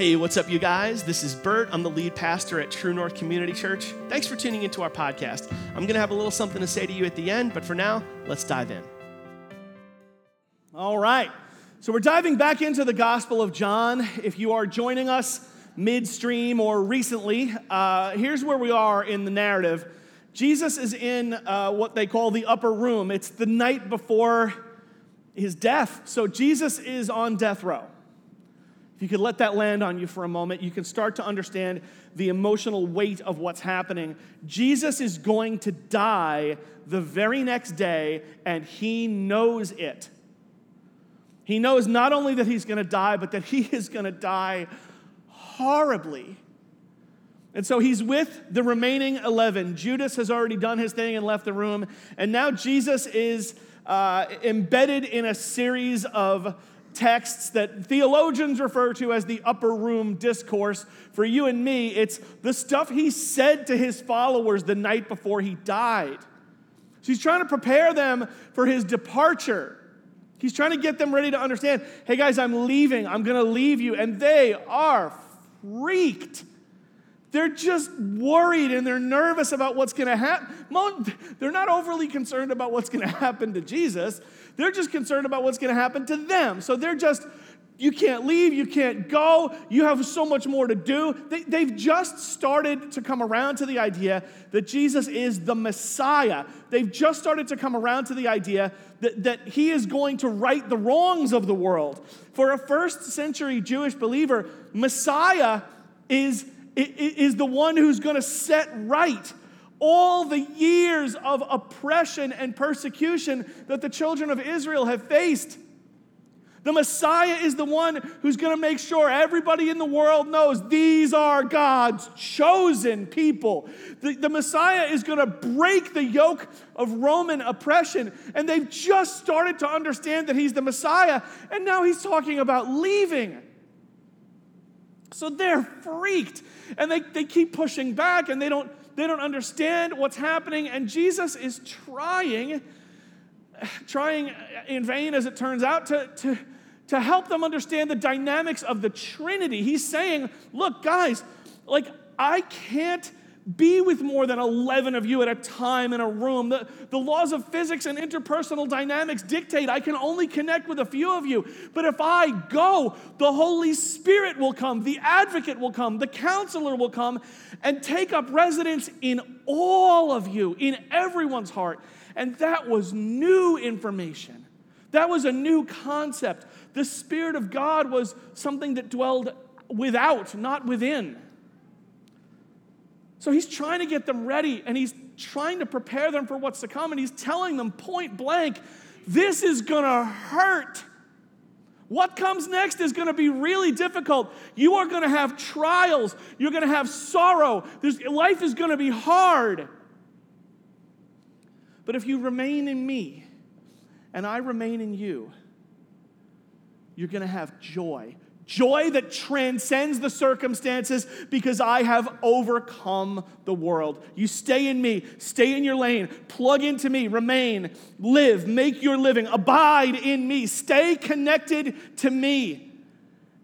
Hey, what's up, you guys? This is Bert. I'm the lead pastor at True North Community Church. Thanks for tuning into our podcast. I'm going to have a little something to say to you at the end, but for now, let's dive in. All right. So we're diving back into the Gospel of John. If you are joining us midstream or recently, here's where we are in the narrative. Jesus is in what they call the upper room. It's the night before his death. So Jesus is on death row. If you could let that land on you for a moment, you can start to understand the emotional weight of what's happening. Jesus is going to die the very next day, and he knows it. He knows not only that he's going to die, but that he is going to die horribly. And so he's with the remaining 11. Judas has already done his thing and left the room, and now Jesus is embedded in a series of texts that theologians refer to as the upper room discourse. For you and me, it's the stuff he said to his followers the night before he died. So he's trying to prepare them for his departure. He's trying to get them ready to understand, hey guys, I'm leaving. I'm going to leave you. And they are freaked. They're just worried and they're nervous about what's going to happen. They're not overly concerned about what's going to happen to Jesus. They're just concerned about what's going to happen to them. So they're just, you can't leave, you can't go, you have so much more to do. They've just started to come around to the idea that Jesus is the Messiah. They've just started to come around to the idea that he is going to right the wrongs of the world. For a first century Jewish believer, Messiah is the one who's going to set right all the years of oppression and persecution that the children of Israel have faced. The Messiah is the one who's going to make sure everybody in the world knows these are God's chosen people. The Messiah is going to break the yoke of Roman oppression. And they've just started to understand that he's the Messiah, and now he's talking about leaving. So they're freaked, and they keep pushing back, and they don't understand what's happening, and Jesus is trying in vain, as it turns out, to help them understand the dynamics of the Trinity. He's saying, look, guys, like, I can't be with more than 11 of you at a time in a room. The laws of physics and interpersonal dynamics dictate I can only connect with a few of you. But if I go, the Holy Spirit will come, the Advocate will come, the Counselor will come, and take up residence in all of you, in everyone's heart. And that was new information. That was a new concept. The Spirit of God was something that dwelled without, not within. So he's trying to get them ready, and he's trying to prepare them for what's to come, and he's telling them point blank, this is going to hurt. What comes next is going to be really difficult. You are going to have trials. You're going to have sorrow. Life is going to be hard. But if you remain in me, and I remain in you, you're going to have joy. Joy that transcends the circumstances because I have overcome the world. You stay in me, stay in your lane, plug into me, remain, live, make your living, abide in me, stay connected to me,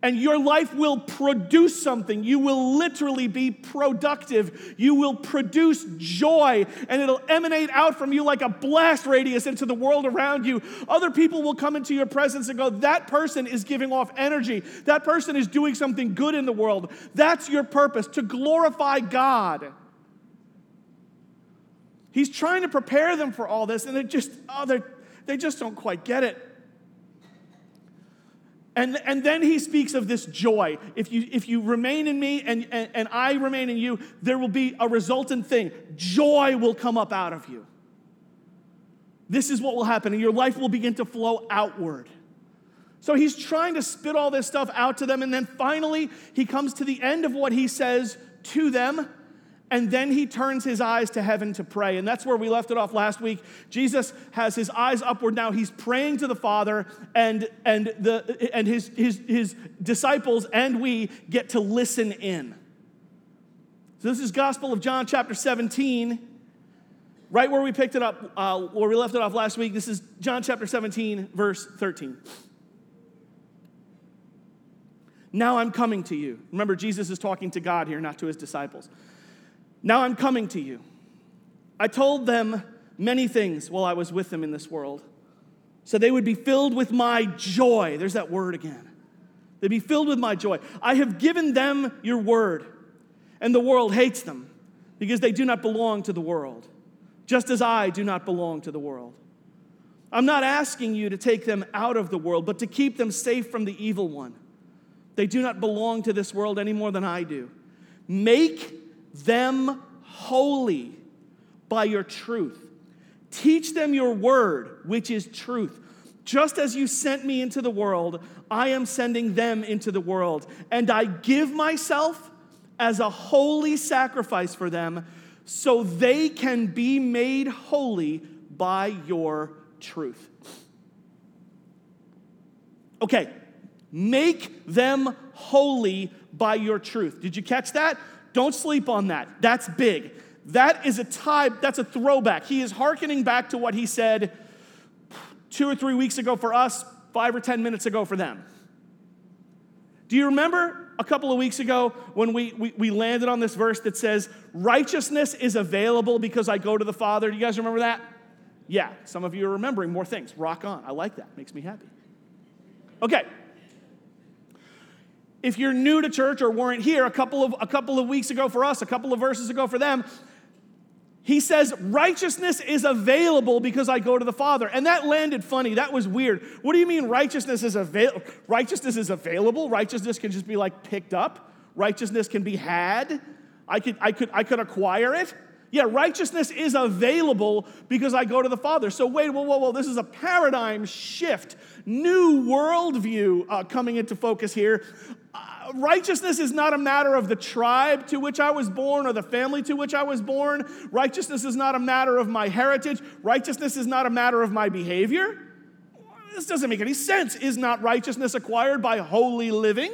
and your life will produce something. You will literally be productive. You will produce joy, and it'll emanate out from you like a blast radius into the world around you. Other people will come into your presence and go, that person is giving off energy. That person is doing something good in the world. That's your purpose, to glorify God. He's trying to prepare them for all this, and they just don't quite get it. And then he speaks of this joy. If you remain in me and I remain in you, there will be a resultant thing. Joy will come up out of you. This is what will happen, and your life will begin to flow outward. So he's trying to spit all this stuff out to them, and then finally he comes to the end of what he says to them, and then he turns his eyes to heaven to pray. And that's where we left it off last week. Jesus has his eyes upward now. He's praying to the Father, and his disciples and we get to listen in. So this is Gospel of John chapter 17, right where we picked it up, where we left it off last week. This is John chapter 17, verse 13. Now I'm coming to you. Remember, Jesus is talking to God here, not to his disciples. Now I'm coming to you. I told them many things while I was with them in this world, so they would be filled with my joy. There's that word again. They'd be filled with my joy. I have given them your word, and the world hates them because they do not belong to the world, just as I do not belong to the world. I'm not asking you to take them out of the world, but to keep them safe from the evil one. They do not belong to this world any more than I do. Make them holy by your truth. Teach them your word, which is truth. Just as you sent me into the world, I am sending them into the world. And I give myself as a holy sacrifice for them, so they can be made holy by your truth. Okay, make them holy by your truth. Did you catch that? Don't sleep on that. That's big. That is a tie, that's a throwback. He is hearkening back to what he said 2 or 3 weeks ago for us, 5 or 10 minutes ago for them. Do you remember a couple of weeks ago when we landed on this verse that says, righteousness is available because I go to the Father? Do you guys remember that? Yeah, some of you are remembering more things. Rock on. I like that. Makes me happy. Okay. If you're new to church or weren't here a couple of weeks ago for us, a couple of verses ago for them, he says, righteousness is available because I go to the Father. And that landed funny. That was weird. What do you mean righteousness is available? Righteousness is available? Righteousness can just be like picked up. Righteousness can be had. I could acquire it. Yeah, righteousness is available because I go to the Father. So wait, whoa. This is a paradigm shift. New worldview coming into focus here. Righteousness is not a matter of the tribe to which I was born or the family to which I was born. Righteousness is not a matter of my heritage. Righteousness is not a matter of my behavior. This doesn't make any sense. Is not righteousness acquired by holy living?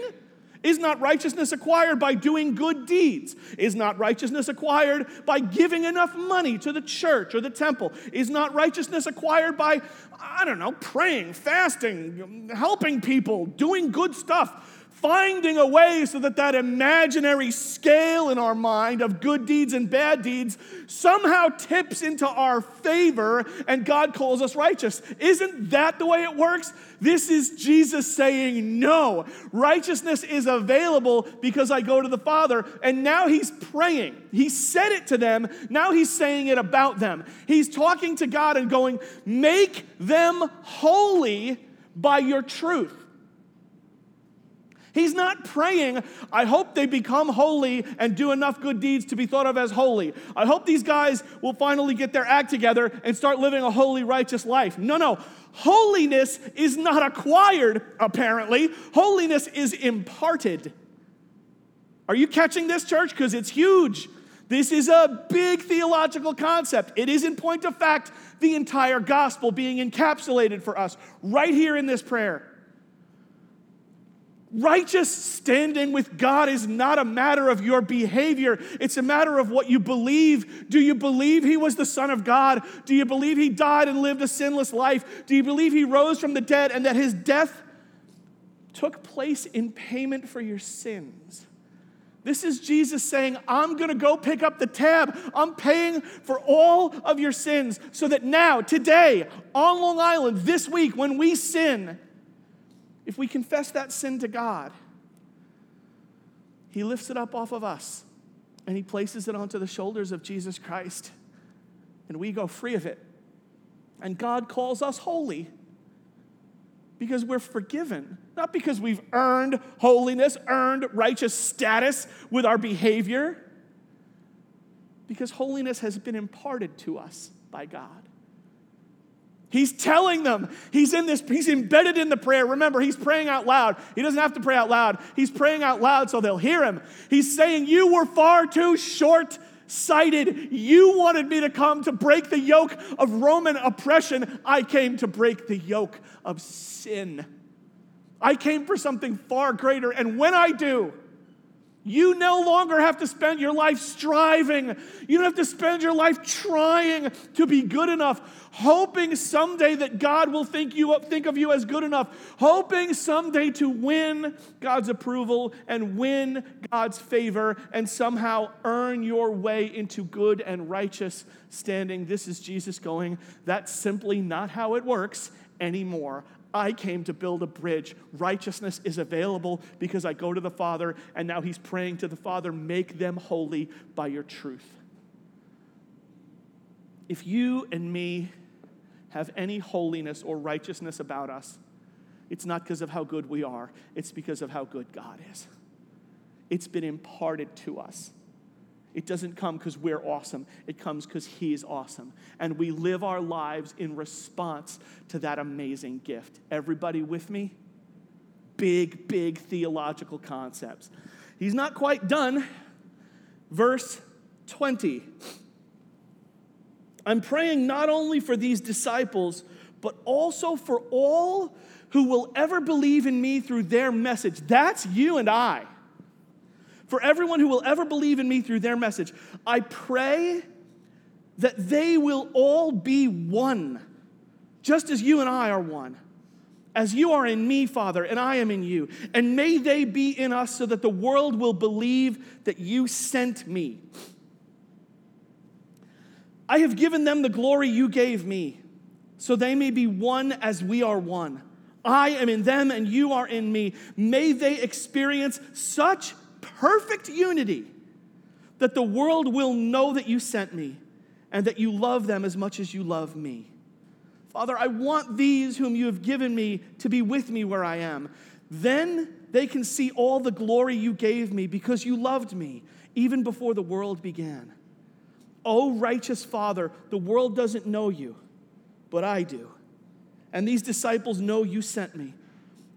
Is not righteousness acquired by doing good deeds? Is not righteousness acquired by giving enough money to the church or the temple? Is not righteousness acquired by, I don't know, praying, fasting, helping people, doing good stuff? Finding a way so that imaginary scale in our mind of good deeds and bad deeds somehow tips into our favor and God calls us righteous. Isn't that the way it works? This is Jesus saying, no, righteousness is available because I go to the Father. And now he's praying. He said it to them. Now he's saying it about them. He's talking to God and going, make them holy by your truth. He's not praying, I hope they become holy and do enough good deeds to be thought of as holy. I hope these guys will finally get their act together and start living a holy, righteous life. No. Holiness is not acquired, apparently. Holiness is imparted. Are you catching this, church? Because it's huge. This is a big theological concept. It is, in point of fact, the entire gospel being encapsulated for us right here in this prayer. Righteous standing with God is not a matter of your behavior. It's a matter of what you believe. Do you believe he was the Son of God? Do you believe he died and lived a sinless life? Do you believe he rose from the dead and that his death took place in payment for your sins? This is Jesus saying, I'm going to go pick up the tab. I'm paying for all of your sins so that now, today, on Long Island, this week, when we sin, if we confess that sin to God, he lifts it up off of us and he places it onto the shoulders of Jesus Christ and we go free of it. And God calls us holy because we're forgiven, not because we've earned holiness, earned righteous status with our behavior, because holiness has been imparted to us by God. He's telling them. He's embedded in the prayer. Remember, he's praying out loud. He doesn't have to pray out loud. He's praying out loud so they'll hear him. He's saying, you were far too short-sighted. You wanted me to come to break the yoke of Roman oppression. I came to break the yoke of sin. I came for something far greater. And when I do, You no longer have to spend your life striving. You don't have to spend your life trying to be good enough, hoping someday that God will think of you as good enough, hoping someday to win God's approval and win God's favor and somehow earn your way into good and righteous standing. This is Jesus going, that's simply not how it works anymore. I came to build a bridge. Righteousness is available because I go to the Father, and now he's praying to the Father, make them holy by your truth. If you and me have any holiness or righteousness about us, it's not because of how good we are. It's because of how good God is. It's been imparted to us. It doesn't come because we're awesome. It comes because he's awesome. And we live our lives in response to that amazing gift. Everybody with me? Big, big theological concepts. He's not quite done. Verse 20. I'm praying not only for these disciples, but also for all who will ever believe in me through their message. That's you and I. For everyone who will ever believe in me through their message, I pray that they will all be one, just as you and I are one, as you are in me, Father, and I am in you. And may they be in us so that the world will believe that you sent me. I have given them the glory you gave me, so they may be one as we are one. I am in them and you are in me. May they experience such perfect unity that the world will know that you sent me and that you love them as much as you love me. Father, I want these whom you have given me to be with me where I am. Then they can see all the glory you gave me because you loved me even before the world began. Oh, righteous Father, the world doesn't know you, but I do. And these disciples know you sent me.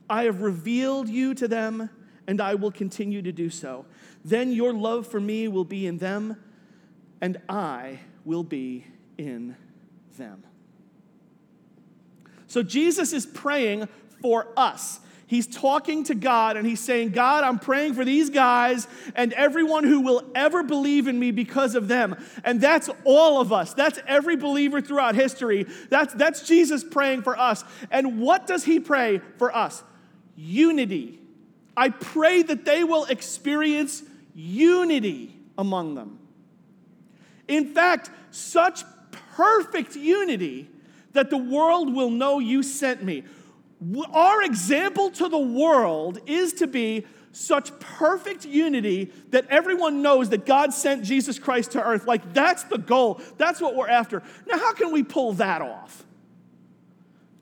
I have revealed you to them, and I will continue to do so. Then your love for me will be in them, and I will be in them. So Jesus is praying for us. He's talking to God, and he's saying, God, I'm praying for these guys and everyone who will ever believe in me because of them. And that's all of us. That's every believer throughout history. That's Jesus praying for us. And what does he pray for us? Unity. I pray that they will experience unity among them. In fact, such perfect unity that the world will know you sent me. Our example to the world is to be such perfect unity that everyone knows that God sent Jesus Christ to earth. Like, that's the goal. That's what we're after. Now, how can we pull that off?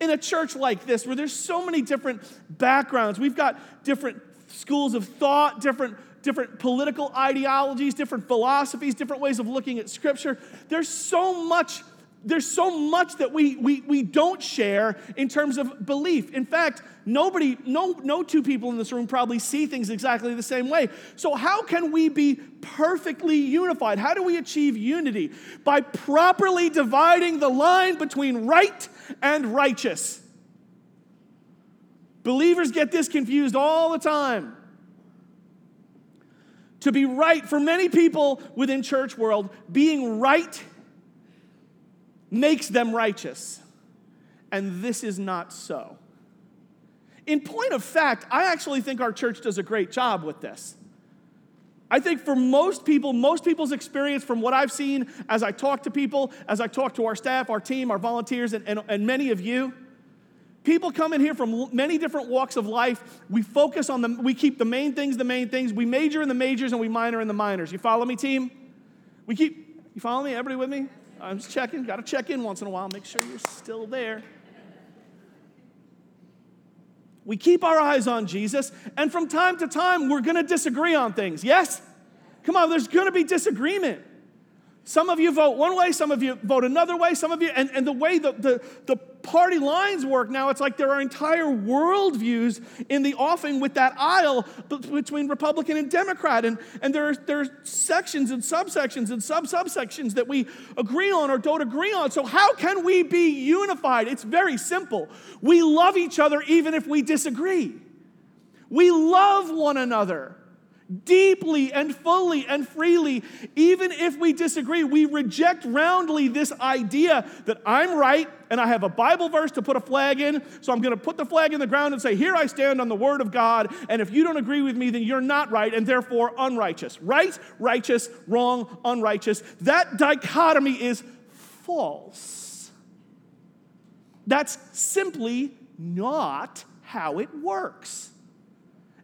In a church like this, where there's so many different backgrounds, we've got different schools of thought, different political ideologies, different philosophies, different ways of looking at Scripture. There's so much that we don't share in terms of belief. In fact, no two people in this room probably see things exactly the same way. So how can we be perfectly unified? How do we achieve unity? By properly dividing the line between right and righteous. Believers get this confused all the time. To be right, for many people within church world, being right makes them righteous. And this is not so. In point of fact, I actually think our church does a great job with this. I think for most people, most people's experience from what I've seen as I talk to people, as I talk to our staff, our team, our volunteers, and many of you, people come in here from many different walks of life. We focus on them. We keep the main things. We major in the majors and we minor in the minors. You follow me, team? You follow me? Everybody with me? I'm just checking. Got to check in once in a while. Make sure you're still there. We keep our eyes on Jesus, and from time to time, we're going to disagree on things. Yes? Come on, there's going to be disagreement. Some of you vote one way, some of you vote another way, some of you, and the way the party lines work now, it's like there are entire worldviews in the offing with that aisle between Republican and Democrat, and there are sections and subsections and subsections that we agree on or don't agree on. So how can we be unified? It's very simple. We love each other even if we disagree. We love one another. deeply and fully and freely. Even if we disagree, we reject roundly this idea that I'm right and I have a Bible verse to put a flag in, so I'm going to put the flag in the ground and say, here I stand on the word of God, and if you don't agree with me, then you're not right and therefore unrighteous. Right, righteous, wrong, unrighteous. That dichotomy is false. That's simply not how it works.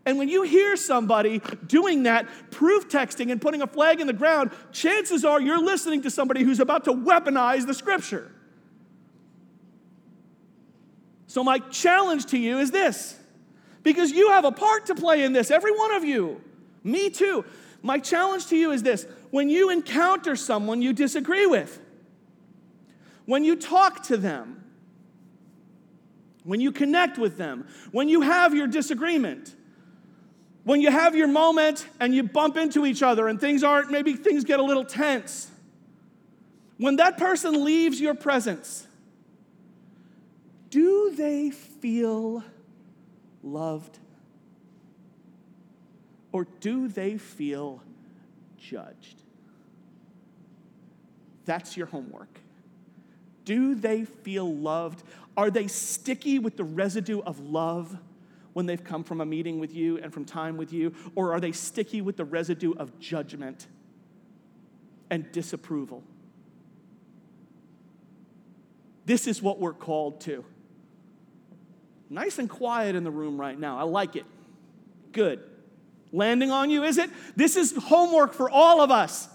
And when you hear somebody doing that, proof texting and putting a flag in the ground, chances are you're listening to somebody who's about to weaponize the scripture. So my challenge to you is this, because you have a part to play in this, every one of you, me too. My challenge to you is this: when you encounter someone you disagree with, when you talk to them, when you connect with them, when you have your disagreement, when you have your moment and you bump into each other and things get a little tense, when that person leaves your presence, do they feel loved or do they feel judged? That's your homework. Do they feel loved? Are they sticky with the residue of love when they've come from a meeting with you and from time with you? Or are they sticky with the residue of judgment and disapproval? This is what we're called to. Nice and quiet in the room right now. I like it. Good. Landing on you, is it? This is homework for all of us.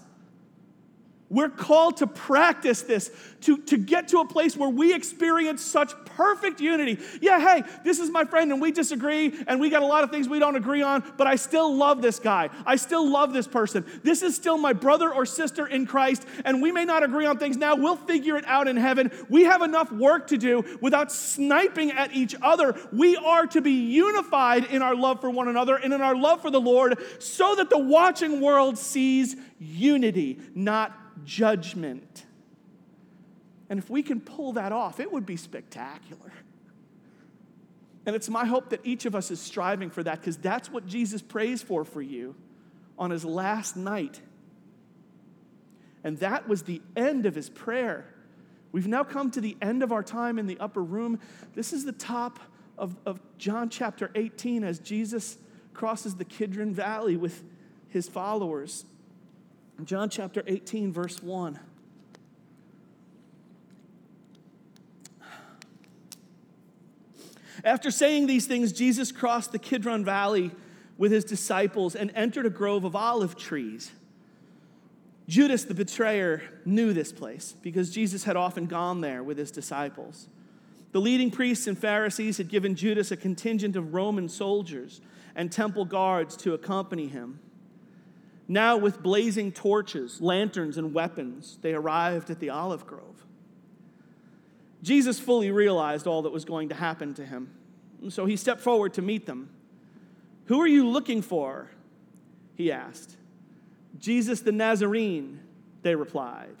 We're called to practice this, to get to a place where we experience such perfect unity. Yeah, hey, this is my friend and we disagree and we got a lot of things we don't agree on, but I still love this guy. I still love this person. This is still my brother or sister in Christ, and we may not agree on things now. We'll figure it out in heaven. We have enough work to do without sniping at each other. We are to be unified in our love for one another and in our love for the Lord so that the watching world sees unity, not judgment. And if we can pull that off, it would be spectacular. And it's my hope that each of us is striving for that, because that's what Jesus prays for you on his last night. And that was the end of his prayer. We've now come to the end of our time in the upper room. This is the top of John chapter 18 as Jesus crosses the Kidron Valley with his followers. John chapter 18, verse 1. After saying these things, Jesus crossed the Kidron Valley with his disciples and entered a grove of olive trees. Judas, the betrayer, knew this place because Jesus had often gone there with his disciples. The leading priests and Pharisees had given Judas a contingent of Roman soldiers and temple guards to accompany him. Now with blazing torches, lanterns, and weapons, they arrived at the olive grove. Jesus fully realized all that was going to happen to him, and so he stepped forward to meet them. "Who are you looking for?" he asked. "Jesus the Nazarene," they replied.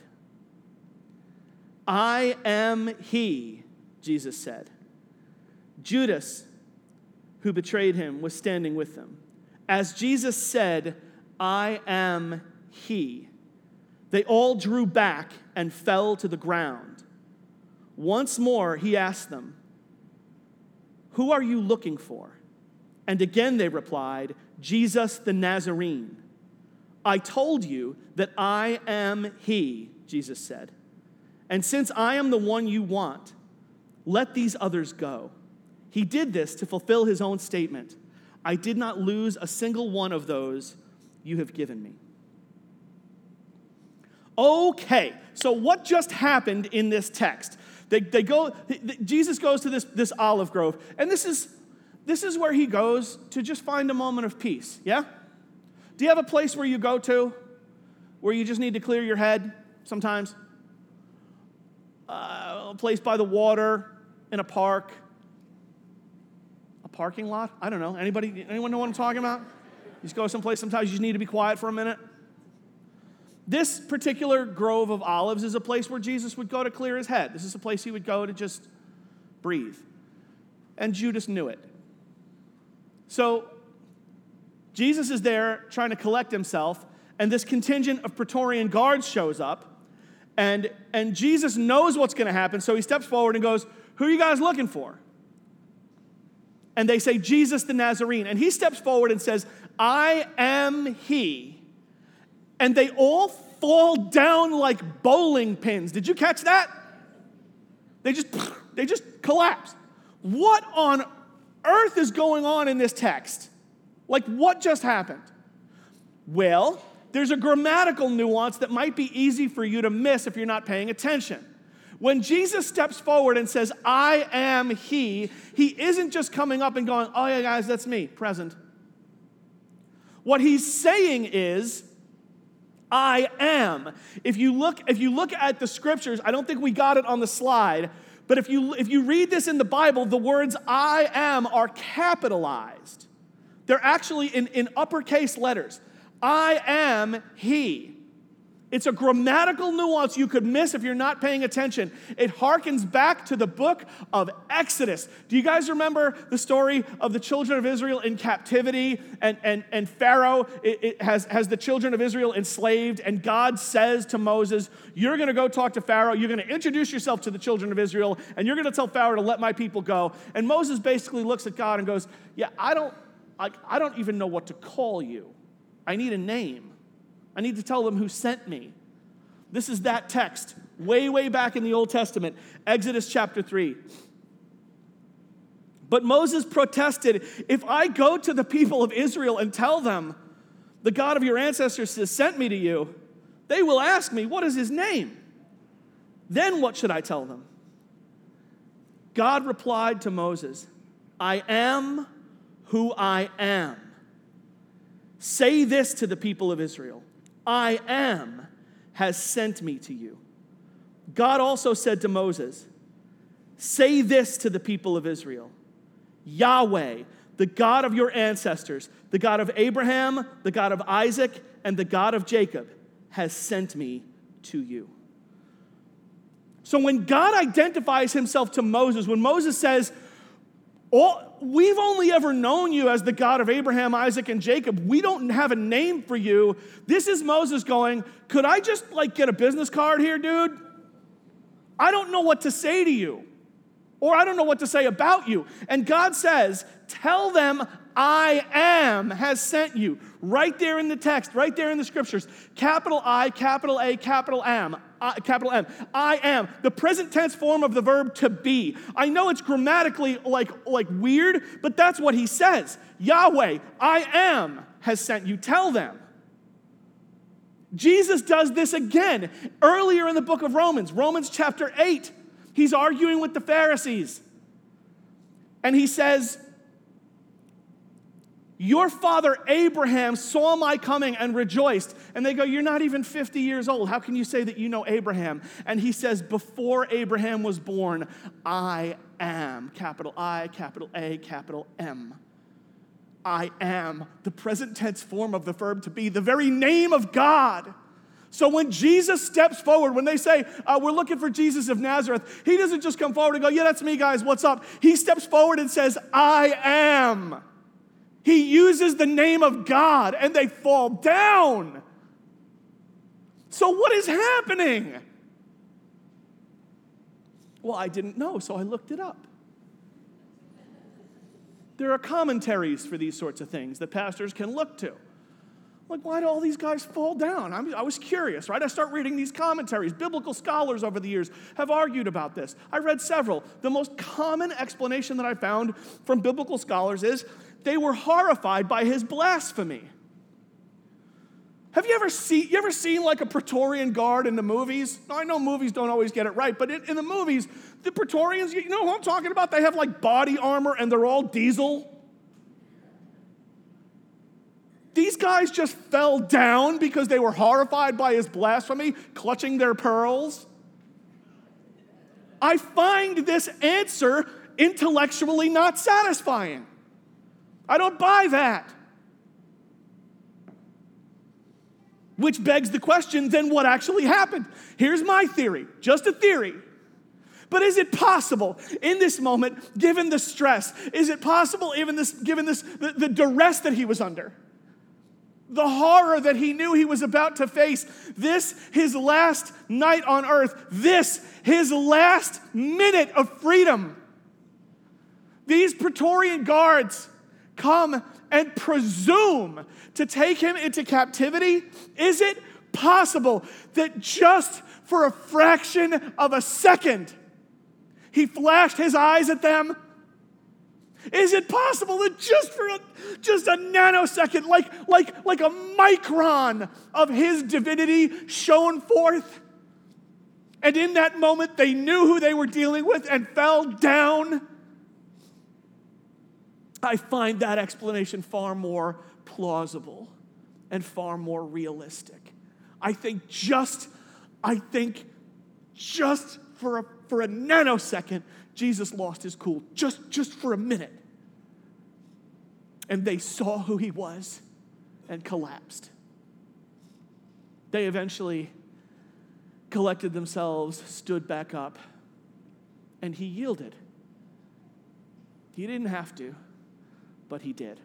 "I am he," Jesus said. Judas, who betrayed him, was standing with them. As Jesus said, "I am he," they all drew back and fell to the ground. Once more he asked them, "Who are you looking for?" And again they replied, "Jesus the Nazarene." "I told you that I am he," Jesus said. "And since I am the one you want, let these others go." He did this to fulfill his own statement, "I did not lose a single one of those you have given me." Okay, so what just happened in this text? Jesus goes to this olive grove, and this is where he goes to just find a moment of peace, yeah? Do you have a place where you go to where you just need to clear your head sometimes? A place by the water, in a park, a parking lot? I don't know. Anyone know what I'm talking about? You just go someplace, sometimes you just need to be quiet for a minute. This particular grove of olives is a place where Jesus would go to clear his head. This is a place he would go to just breathe. And Judas knew it. So Jesus is there trying to collect himself, and this contingent of Praetorian guards shows up, and Jesus knows what's going to happen, so he steps forward and goes, "Who are you guys looking for?" And they say, "Jesus the Nazarene." And he steps forward and says, "I am he." And they all fall down like bowling pins. Did you catch that? They just collapsed. What on earth is going on in this text? Like, what just happened? Well, there's a grammatical nuance that might be easy for you to miss if you're not paying attention. When Jesus steps forward and says, "I am he isn't just coming up and going, "Oh, yeah, guys, that's me, present." What he's saying is, "I am." If you look at the scriptures, I don't think we got it on the slide, but if you read this in the Bible, the words "I am" are capitalized. They're actually in uppercase letters. "I am he." It's a grammatical nuance you could miss if you're not paying attention. It harkens back to the book of Exodus. Do you guys remember the story of the children of Israel in captivity? And Pharaoh has the children of Israel enslaved, and God says to Moses, "You're going to go talk to Pharaoh, you're going to introduce yourself to the children of Israel, and you're going to tell Pharaoh to let my people go." And Moses basically looks at God and goes, "Yeah, I don't even know what to call you. I need a name. I need to tell them who sent me." This is that text, way, way back in the Old Testament, Exodus chapter 3. But Moses protested, "If I go to the people of Israel and tell them, 'The God of your ancestors has sent me to you,' they will ask me, 'What is his name?' Then what should I tell them?" God replied to Moses, "I am who I am. Say this to the people of Israel: 'I am has sent me to you.'" God also said to Moses, "Say this to the people of Israel: 'Yahweh, the God of your ancestors, the God of Abraham, the God of Isaac, and the God of Jacob, has sent me to you.'" So when God identifies himself to Moses, when Moses says, "We've only ever known you as the God of Abraham, Isaac, and Jacob. We don't have a name for you." This is Moses going, "Could I just get a business card here, dude? I don't know what to say to you, or I don't know what to say about you." And God says, "Tell them I am has sent you." Right there in the text, right there in the scriptures. Capital I, capital A, capital M. Capital M. I am. The present tense form of the verb to be. I know it's grammatically like weird, but that's what he says. "Yahweh, I am, has sent you. Tell them." Jesus does this again earlier in the book of Romans. Romans chapter 8. He's arguing with the Pharisees. And he says, "Your father Abraham saw my coming and rejoiced." And they go, "You're not even 50 years old. How can you say that you know Abraham?" And he says, "Before Abraham was born, I am." Capital I, capital A, capital M. I am. The present tense form of the verb to be. The very name of God. So when Jesus steps forward, when they say, "We're looking for Jesus of Nazareth," he doesn't just come forward and go, "Yeah, that's me, guys. What's up?" He steps forward and says, "I am." He uses the name of God, and they fall down. So what is happening? Well, I didn't know, so I looked it up. There are commentaries for these sorts of things that pastors can look to. Like, why do all these guys fall down? I was curious, right? I start reading these commentaries. Biblical scholars over the years have argued about this. I read several. The most common explanation that I found from biblical scholars is they were horrified by his blasphemy. Have you ever seen like a Praetorian guard in the movies? Now, I know movies don't always get it right, but in the movies, the Praetorians, you know who I'm talking about? They have like body armor and they're all diesel. These guys just fell down because they were horrified by his blasphemy, clutching their pearls. I find this answer intellectually not satisfying. I don't buy that. Which begs the question, then what actually happened? Here's my theory, just a theory. But is it possible in this moment, given the stress, is it possible, even this, given the duress that he was under, The horror that he knew he was about to face. This, his last night on earth. This, his last minute of freedom. These Praetorian guards come and presume to take him into captivity. Is it possible that just for a fraction of a second, he flashed his eyes at them? Is it possible that just for a nanosecond, like a micron of his divinity shone forth? And in that moment, they knew who they were dealing with and fell down. I find that explanation far more plausible and far more realistic. I think just for a nanosecond, Jesus lost his cool, just for a minute. And they saw who he was and collapsed. They eventually collected themselves, stood back up, and he yielded. He didn't have to, but he did.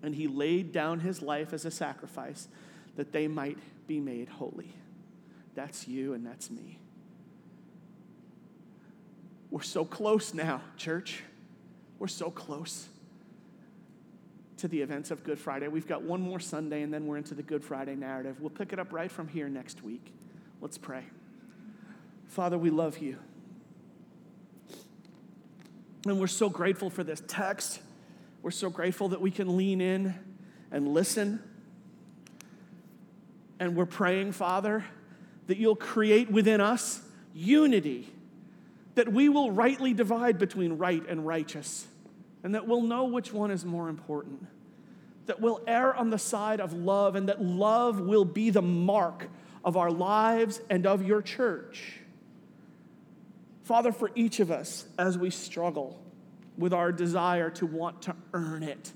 And he laid down his life as a sacrifice that they might be made holy. That's you and that's me. We're so close now, church. We're so close to the events of Good Friday. We've got one more Sunday, and then we're into the Good Friday narrative. We'll pick it up right from here next week. Let's pray. Father, we love you. And we're so grateful for this text. We're so grateful that we can lean in and listen. And we're praying, Father, that you'll create within us unity, that we will rightly divide between right and righteous, and that we'll know which one is more important, that we'll err on the side of love, and that love will be the mark of our lives and of your church. Father, for each of us, as we struggle with our desire to want to earn it,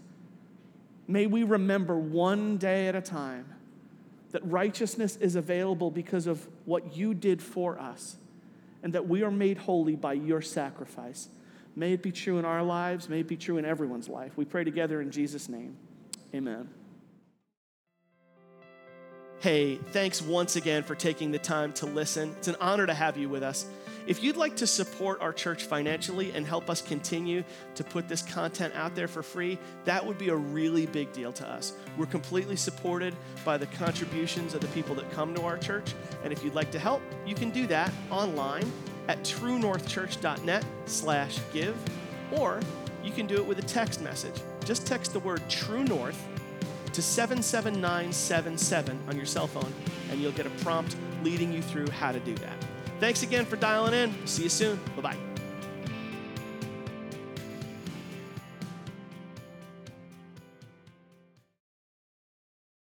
may we remember one day at a time that righteousness is available because of what you did for us, and that we are made holy by your sacrifice. May it be true in our lives. May it be true in everyone's life. We pray together in Jesus' name. Amen. Hey, thanks once again for taking the time to listen. It's an honor to have you with us. If you'd like to support our church financially and help us continue to put this content out there for free, that would be a really big deal to us. We're completely supported by the contributions of the people that come to our church. And if you'd like to help, you can do that online at truenorthchurch.net/give, or you can do it with a text message. Just text the word True North to 77977 on your cell phone, and you'll get a prompt leading you through how to do that. Thanks again for dialing in. See you soon. Bye-bye.